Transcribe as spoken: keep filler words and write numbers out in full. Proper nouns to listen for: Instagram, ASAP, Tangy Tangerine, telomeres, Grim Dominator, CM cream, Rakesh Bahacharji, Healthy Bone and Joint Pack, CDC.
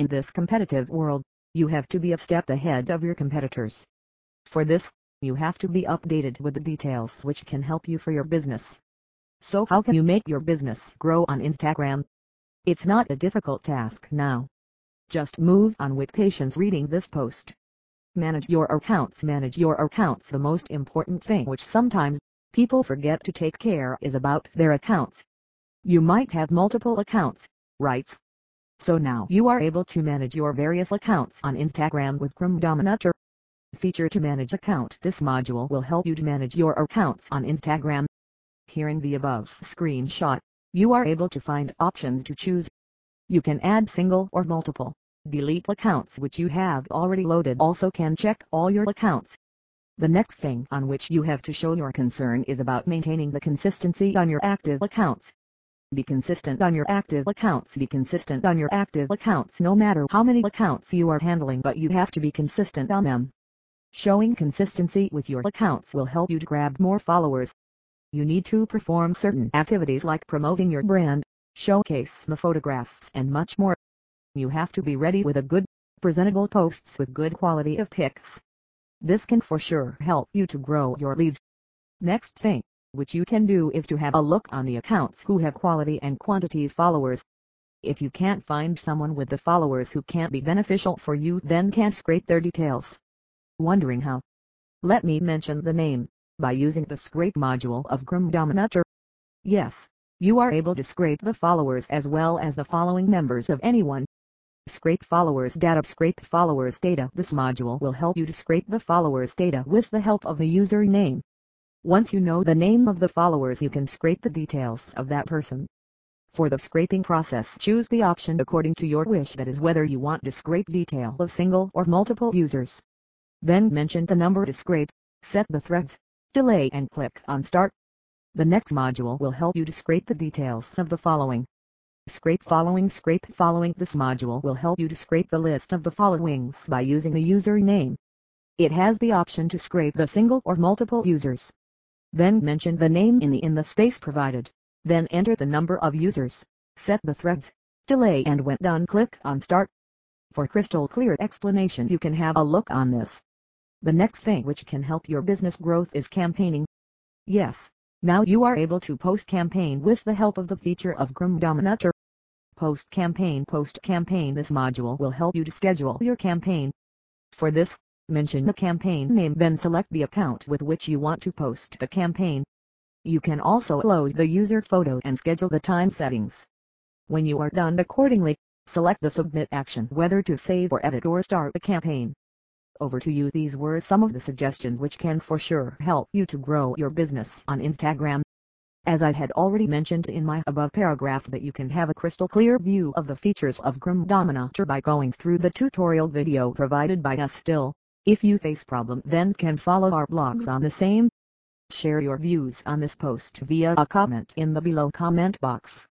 In this competitive world, you have to be a step ahead of your competitors. For this, you have to be updated with the details which can help you for your business. So how can you make your business grow on Instagram? It's not a difficult task now. Just move on with patience reading this post. Manage your accounts. Manage your accounts. The most important thing which sometimes people forget to take care is about their accounts. You might have multiple accounts, right? So now you are able to manage your various accounts on Instagram with Grim Dominator. Feature to manage account. This module will help you to manage your accounts on Instagram. Here in the above screenshot, you are able to find options to choose. You can add single or multiple, delete accounts which you have already loaded, also can check all your accounts. The next thing on which you have to show your concern is about maintaining the consistency on your active accounts. Be consistent on your active accounts. Be consistent on your active accounts no matter how many accounts you are handling, but you have to be consistent on them. Showing consistency with your accounts will help you to grab more followers. You need to perform certain activities like promoting your brand, showcase the photographs and much more. You have to be ready with a good, presentable posts with good quality of pics. This can for sure help you to grow your leads. Next thing, which you can do is to have a look on the accounts who have quality and quantity followers. If you can't find someone with the followers who can't be beneficial for you, then can't scrape their details. Wondering how? Let me mention the name, by using the scrape module of Grim Dominator. Yes, you are able to scrape the followers as well as the following members of anyone. Scrape followers data. Scrape followers data. This module will help you to scrape the followers data with the help of the username. Once you know the name of the followers, you can scrape the details of that person. For the scraping process, choose the option according to your wish, that is whether you want to scrape detail of single or multiple users. Then mention the number to scrape, set the threads, delay and click on start. The next module will help you to scrape the details of the following. Scrape following. Scrape following. This module will help you to scrape the list of the followings by using the username. It has the option to scrape the single or multiple users. Then mention the name in the in the space provided. Then enter the number of users, set the threads, delay and when done click on start. For crystal clear explanation, you can have a look on this. The next thing which can help your business growth is campaigning. Yes, now you are able to post campaign with the help of the feature of Grim Dominator. Post campaign. Post campaign. This module will help you to schedule your campaign. For this, mention the campaign name, then select the account with which you want to post the campaign. You can also load the user photo and schedule the time settings. When you are done accordingly, select the submit action, whether to save or edit or start the campaign. Over to you. These were some of the suggestions which can for sure help you to grow your business on Instagram. As I had already mentioned in my above paragraph, that you can have a crystal clear view of the features of Grim Dominator by going through the tutorial video provided by us. Still, if you face problem, then can follow our blogs on the same. Share your views on this post via a comment in the below comment box.